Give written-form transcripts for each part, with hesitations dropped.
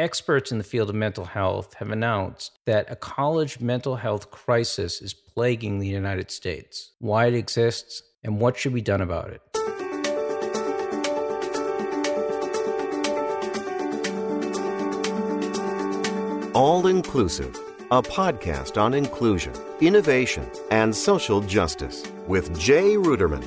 Experts in the field of mental health have announced that a college mental health crisis is plaguing the United States, why it exists, and what should be done about it. All Inclusive, a podcast on inclusion, innovation, and social justice with Jay Ruderman.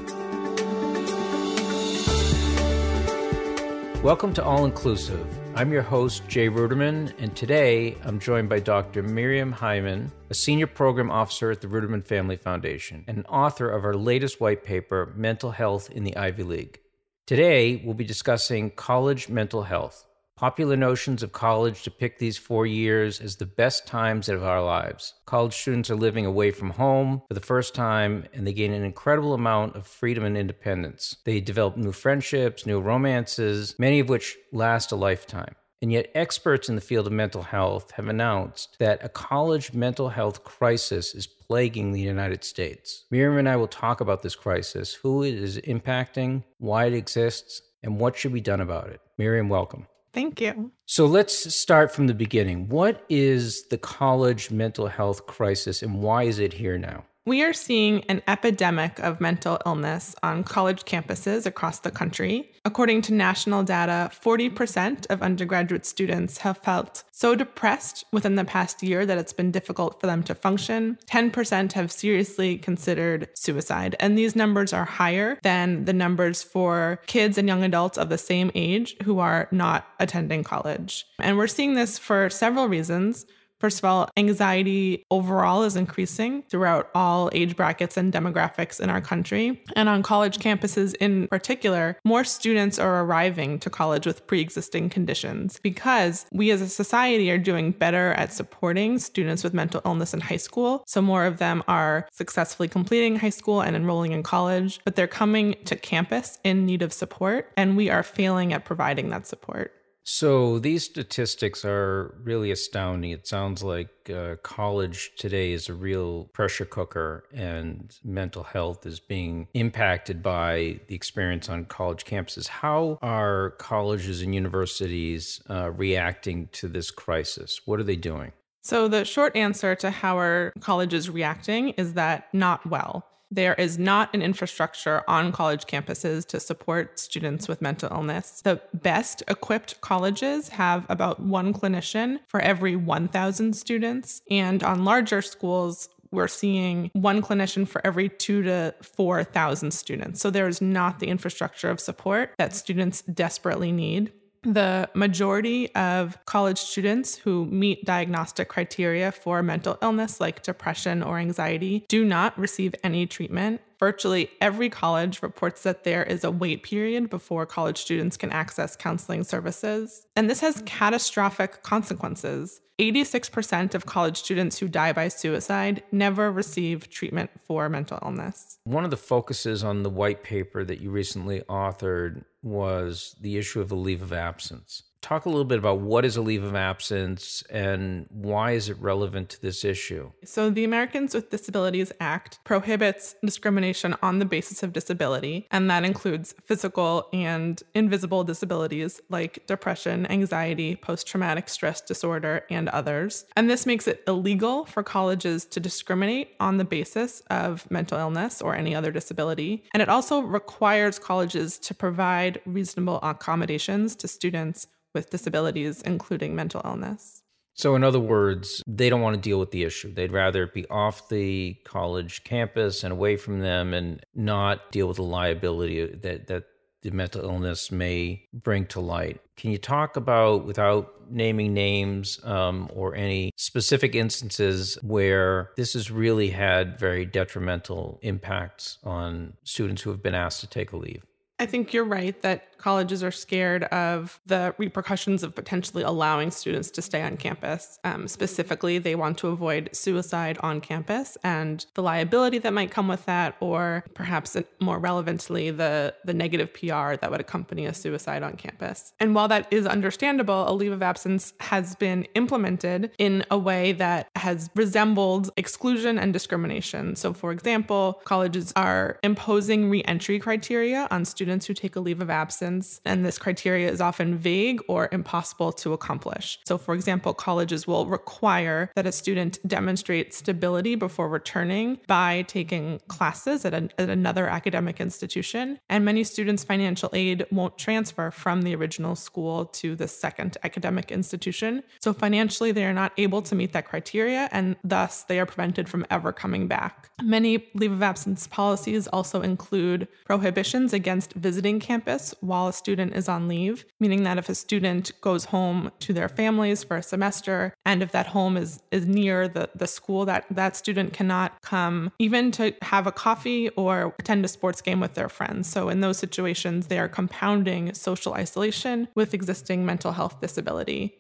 Welcome to All Inclusive. I'm your host, Jay Ruderman, and today I'm joined by Dr. Miriam Hyman, a senior program officer at the Ruderman Family Foundation and author of our latest white paper, Mental Health in the Ivy League. Today, we'll be discussing college mental health. Popular notions of college depict these 4 years as the best times of our lives. College students are living away from home for the first time, and they gain an incredible amount of freedom and independence. They develop new friendships, new romances, many of which last a lifetime. And yet experts in the field of mental health have announced that a college mental health crisis is plaguing the United States. Miriam and I will talk about this crisis, who it is impacting, why it exists, and what should be done about it. Miriam, welcome. Thank you. So let's start from the beginning. What is the college mental health crisis and why is it here now? We are seeing an epidemic of mental illness on college campuses across the country. According to national data, 40% of undergraduate students have felt so depressed within the past year that it's been difficult for them to function. 10% have seriously considered suicide. And these numbers are higher than the numbers for kids and young adults of the same age who are not attending college. And we're seeing this for several reasons. First of all, anxiety overall is increasing throughout all age brackets and demographics in our country. And on college campuses in particular, more students are arriving to college with pre-existing conditions because we as a society are doing better at supporting students with mental illness in high school. So more of them are successfully completing high school and enrolling in college, but they're coming to campus in need of support, and we are failing at providing that support. So these statistics are really astounding. It sounds like college today is a real pressure cooker and mental health is being impacted by the experience on college campuses. How are colleges and universities reacting to this crisis? What are they doing? So the short answer to how are colleges reacting is that not well. There is not an infrastructure on college campuses to support students with mental illness. The best equipped colleges have about one clinician for every 1,000 students. And on larger schools, we're seeing one clinician for every 2,000 to 4,000 students. So there is not the infrastructure of support that students desperately need. The majority of college students who meet diagnostic criteria for mental illness like depression or anxiety do not receive any treatment. Virtually every college reports that there is a wait period before college students can access counseling services. And this has catastrophic consequences. 86% of college students who die by suicide never receive treatment for mental illness. One of the focuses on the white paper that you recently authored was the issue of a leave of absence. Talk a little bit about what is a leave of absence and why is it relevant to this issue? So the Americans with Disabilities Act prohibits discrimination on the basis of disability, and that includes physical and invisible disabilities like depression, anxiety, post-traumatic stress disorder, and others. And this makes it illegal for colleges to discriminate on the basis of mental illness or any other disability. And it also requires colleges to provide reasonable accommodations to students with disabilities, including mental illness. So in other words, they don't want to deal with the issue. They'd rather be off the college campus and away from them and not deal with the liability that the mental illness may bring to light. Can you talk about, without naming names or any specific instances where this has really had very detrimental impacts on students who have been asked to take a leave? I think you're right that colleges are scared of the repercussions of potentially allowing students to stay on campus. Specifically, they want to avoid suicide on campus and the liability that might come with that, or perhaps more relevantly, the negative PR that would accompany a suicide on campus. And while that is understandable, a leave of absence has been implemented in a way that has resembled exclusion and discrimination. So for example, colleges are imposing re-entry criteria on students who take a leave of absence organizations, and this criteria is often vague or impossible to accomplish. So, for example, colleges will require that a student demonstrate stability before returning by taking classes at another academic institution, and many students' financial aid won't transfer from the original school to the second academic institution. So financially, they are not able to meet that criteria, and thus they are prevented from ever coming back. Many leave of absence policies also include prohibitions against visiting campus while a student is on leave, meaning that if a student goes home to their families for a semester, and if that home is near the school, that student cannot come even to have a coffee or attend a sports game with their friends. So in those situations, they are compounding social isolation with existing mental health disability.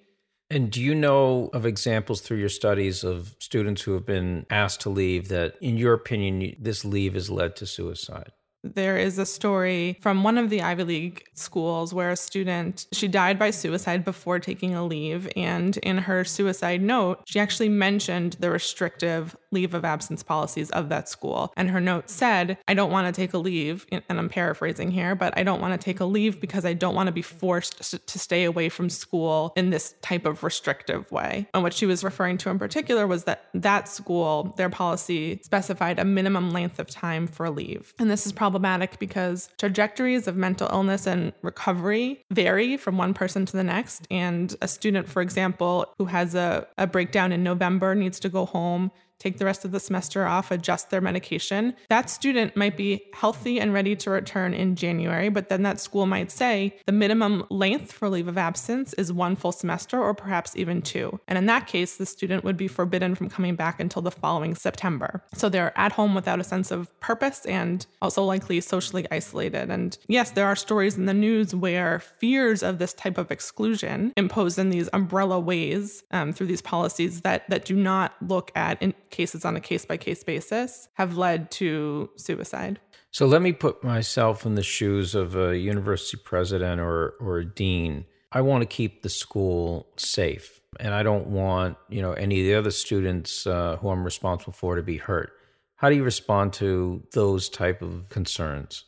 And do you know of examples through your studies of students who have been asked to leave that, in your opinion, this leave has led to suicide? There is a story from one of the Ivy League schools where a student, she died by suicide before taking a leave. And in her suicide note, she actually mentioned the restrictive leave of absence policies of that school. And her note said, I don't want to take a leave, and I'm paraphrasing here, but I don't want to take a leave because I don't want to be forced to stay away from school in this type of restrictive way. And what she was referring to in particular was that school, their policy specified a minimum length of time for leave. And this is probably problematic because trajectories of mental illness and recovery vary from one person to the next. And a student, for example, who has a breakdown in November needs to go home, take the rest of the semester off, adjust their medication. That student might be healthy and ready to return in January, but then that school might say the minimum length for leave of absence is one full semester or perhaps even two. And in that case, the student would be forbidden from coming back until the following September. So they're at home without a sense of purpose and also likely socially isolated. And yes, there are stories in the news where fears of this type of exclusion imposed in these umbrella ways through these policies that do not look at cases on a case-by-case basis have led to suicide. So let me put myself in the shoes of a university president or a dean. I want to keep the school safe, and I don't want any of the other students who I'm responsible for to be hurt. How do you respond to those type of concerns?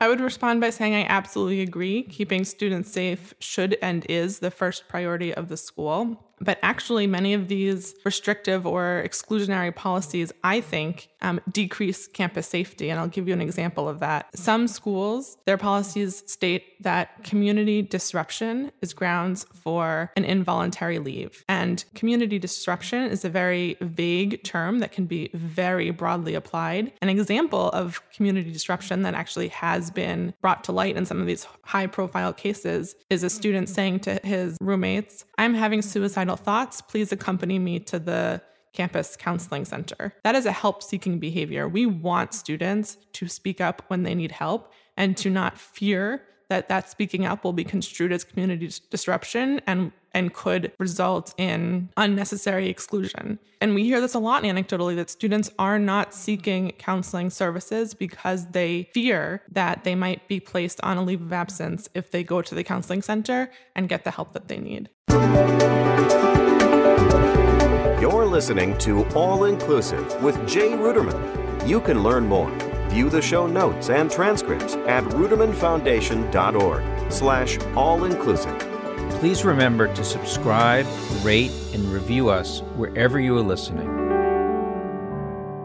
I would respond by saying I absolutely agree. Keeping students safe should and is the first priority of the school. But actually, many of these restrictive or exclusionary policies, I think, decrease campus safety. And I'll give you an example of that. Some schools, their policies state that community disruption is grounds for an involuntary leave. And community disruption is a very vague term that can be very broadly applied. An example of community disruption that actually has been brought to light in some of these high-profile cases is a student saying to his roommates, I'm having suicide thoughts, please accompany me to the campus counseling center. That is a help-seeking behavior. We want students to speak up when they need help and to not fear that speaking up will be construed as community disruption and could result in unnecessary exclusion. And we hear this a lot anecdotally, that students are not seeking counseling services because they fear that they might be placed on a leave of absence if they go to the counseling center and get the help that they need. You're listening to All Inclusive with Jay Ruderman. You can learn more. View the show notes and transcripts at rudermanfoundation.org/all-inclusive. Please remember to subscribe, rate, and review us wherever you are listening.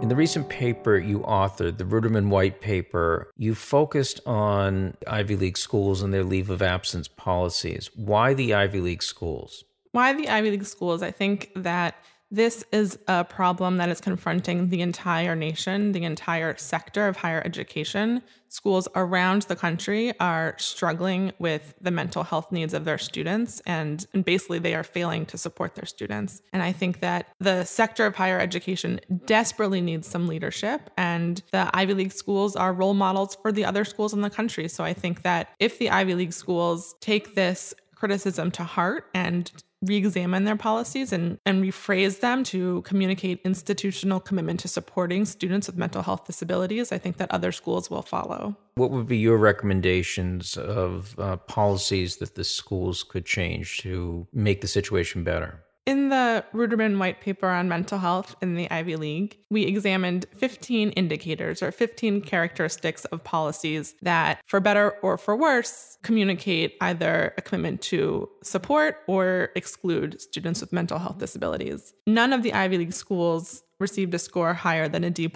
In the recent paper you authored, the Ruderman White Paper, you focused on Ivy League schools and their leave of absence policies. Why the Ivy League schools? Why the Ivy League schools? I think that this is a problem that is confronting the entire nation, the entire sector of higher education. Schools around the country are struggling with the mental health needs of their students, and basically they are failing to support their students. And I think that the sector of higher education desperately needs some leadership, and the Ivy League schools are role models for the other schools in the country. So I think that if the Ivy League schools take this criticism to heart and re-examine their policies and rephrase them to communicate institutional commitment to supporting students with mental health disabilities, I think that other schools will follow. What would be your recommendations of policies that the schools could change to make the situation better? In the Ruderman White Paper on Mental Health in the Ivy League, we examined 15 indicators or 15 characteristics of policies that, for better or for worse, communicate either a commitment to support or exclude students with mental health disabilities. None of the Ivy League schools received a score higher than a D+.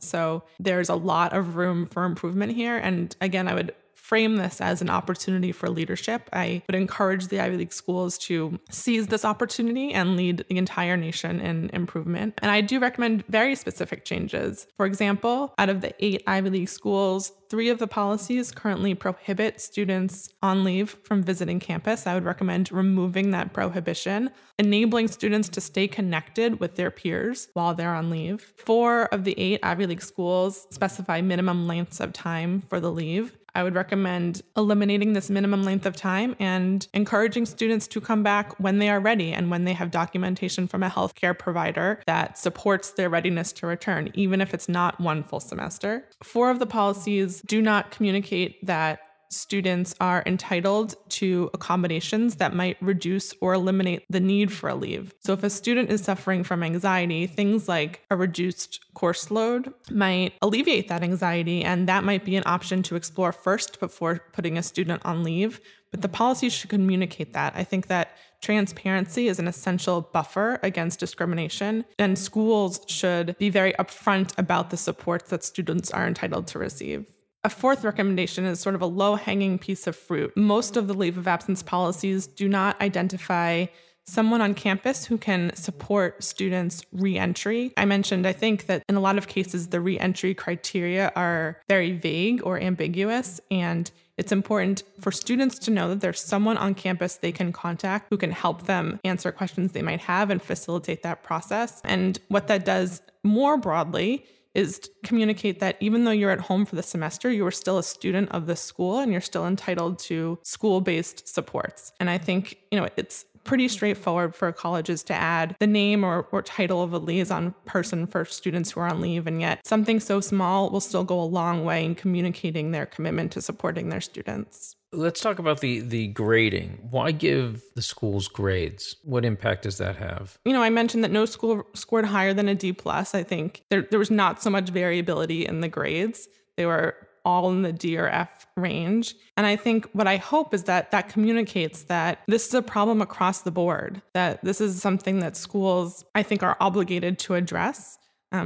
So there's a lot of room for improvement here. And again, I would frame this as an opportunity for leadership. I would encourage the Ivy League schools to seize this opportunity and lead the entire nation in improvement. And I do recommend very specific changes. For example, out of the 8 Ivy League schools, 3 of the policies currently prohibit students on leave from visiting campus. I would recommend removing that prohibition, enabling students to stay connected with their peers while they're on leave. 4 of the 8 Ivy League schools specify minimum lengths of time for the leave. I would recommend eliminating this minimum length of time and encouraging students to come back when they are ready and when they have documentation from a healthcare provider that supports their readiness to return, even if it's not one full semester. 4 of the policies do not communicate that students are entitled to accommodations that might reduce or eliminate the need for a leave. So if a student is suffering from anxiety, things like a reduced course load might alleviate that anxiety, and that might be an option to explore first before putting a student on leave. But the policy should communicate that. I think that transparency is an essential buffer against discrimination, and schools should be very upfront about the supports that students are entitled to receive. A 4th recommendation is sort of a low-hanging piece of fruit. Most of the leave of absence policies do not identify someone on campus who can support students' reentry. I mentioned, I think, that in a lot of cases, the reentry criteria are very vague or ambiguous, and it's important for students to know that there's someone on campus they can contact who can help them answer questions they might have and facilitate that process. And what that does more broadly is to communicate that even though you're at home for the semester, you are still a student of the school and you're still entitled to school-based supports. And I think, it's pretty straightforward for colleges to add the name or title of a liaison person for students who are on leave, and yet something so small will still go a long way in communicating their commitment to supporting their students. Let's talk about the grading. Why give the schools grades? What impact does that have? I mentioned that no school scored higher than a D+. I think there was not so much variability in the grades. They were all in the D or F range. And I think what I hope is that communicates that this is a problem across the board, that this is something that schools, I think, are obligated to address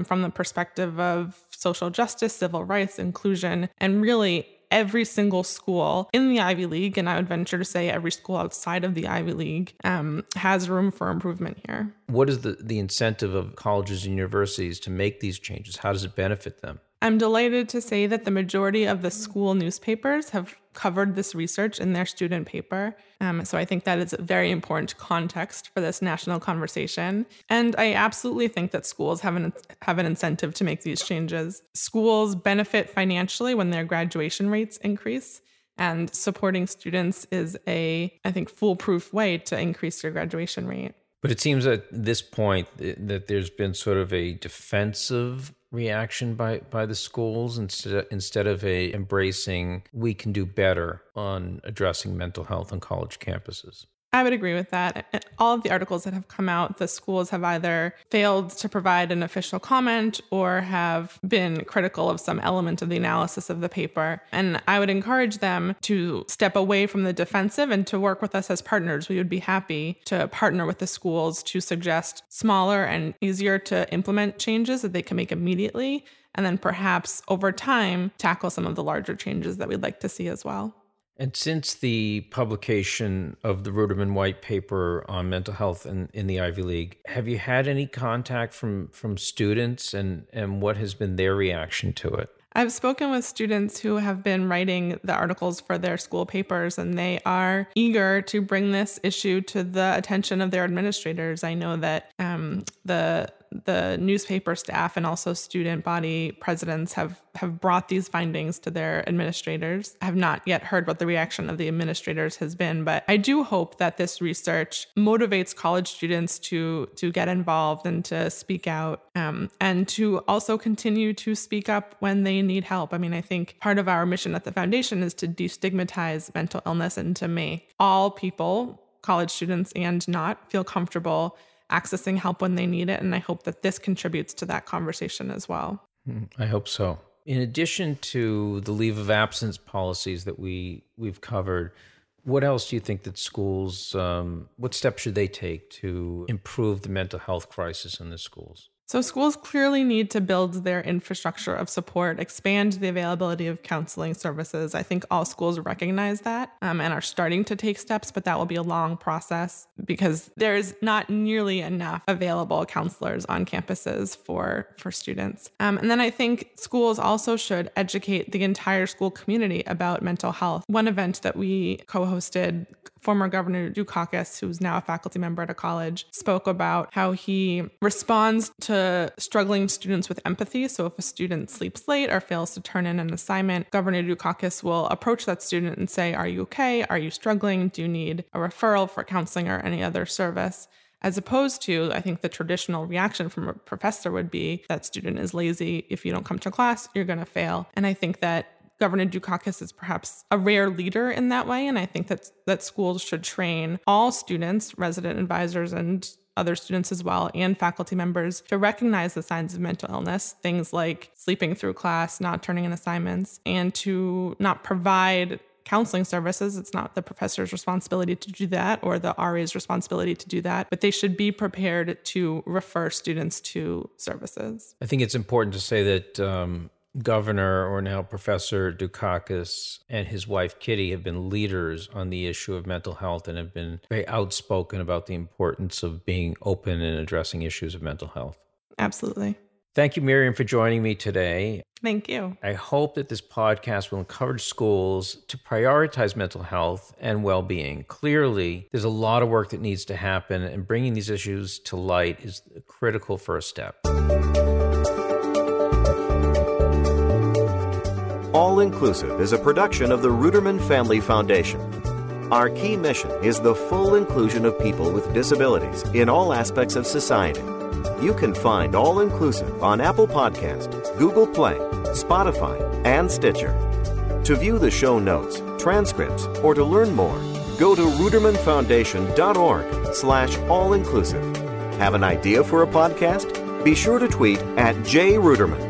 from the perspective of social justice, civil rights, inclusion, and really every single school in the Ivy League, and I would venture to say every school outside of the Ivy League, has room for improvement here. What is the incentive of colleges and universities to make these changes? How does it benefit them? I'm delighted to say that the majority of the school newspapers have covered this research in their student paper. So I think that is a very important context for this national conversation. And I absolutely think that schools have an incentive to make these changes. Schools benefit financially when their graduation rates increase. And supporting students is I think, foolproof way to increase your graduation rate. But it seems at this point that there's been sort of a defensive reaction by the schools instead of embracing we can do better on addressing mental health on college campuses. I would agree with that. All of the articles that have come out, the schools have either failed to provide an official comment or have been critical of some element of the analysis of the paper. And I would encourage them to step away from the defensive and to work with us as partners. We would be happy to partner with the schools to suggest smaller and easier to implement changes that they can make immediately, and then perhaps over time tackle some of the larger changes that we'd like to see as well. And since the publication of the Ruderman White Paper on mental health in the Ivy League, have you had any contact from students and what has been their reaction to it? I've spoken with students who have been writing the articles for their school papers, and they are eager to bring this issue to the attention of their administrators. I know that the newspaper staff and also student body presidents have brought these findings to their administrators. I have not yet heard what the reaction of the administrators has been, but I do hope that this research motivates college students to get involved and to speak out and to also continue to speak up when they need help. I think part of our mission at the foundation is to destigmatize mental illness and to make all people, college students and not feel comfortable accessing help when they need it. And I hope that this contributes to that conversation as well. I hope so. In addition to the leave of absence policies that we've covered, what else do you think that schools, what steps should they take to improve the mental health crisis in the schools? So schools clearly need to build their infrastructure of support, expand the availability of counseling services. I think all schools recognize that and are starting to take steps, but that will be a long process because there's not nearly enough available counselors on campuses for students. And then I think schools also should educate the entire school community about mental health. One event that we co-hosted, former Governor Dukakis, who's now a faculty member at a college, spoke about how he responds to struggling students with empathy. So if a student sleeps late or fails to turn in an assignment, Governor Dukakis will approach that student and say, "Are you okay? Are you struggling? Do you need a referral for counseling or any other service?" As opposed to, I think the traditional reaction from a professor would be, "That student is lazy. If you don't come to class, you're going to fail." And I think that Governor Dukakis is perhaps a rare leader in that way. And I think that schools should train all students, resident advisors, and other students as well, and faculty members to recognize the signs of mental illness, things like sleeping through class, not turning in assignments, and to not provide counseling services. It's not the professor's responsibility to do that or the RA's responsibility to do that, but they should be prepared to refer students to services. I think it's important to say that Governor, or now Professor Dukakis, and his wife Kitty have been leaders on the issue of mental health and have been very outspoken about the importance of being open and addressing issues of mental health. Absolutely. Thank you, Miriam, for joining me today. Thank you. I hope that this podcast will encourage schools to prioritize mental health and well-being. Clearly, there's a lot of work that needs to happen, and bringing these issues to light is a critical first step. All Inclusive is a production of the Ruderman Family Foundation. Our key mission is the full inclusion of people with disabilities in all aspects of society. You can find All Inclusive on Apple Podcasts, Google Play, Spotify, and Stitcher. To view the show notes, transcripts, or to learn more, go to rudermanfoundation.org/all-inclusive. Have an idea for a podcast? Be sure to tweet at @JRuderman.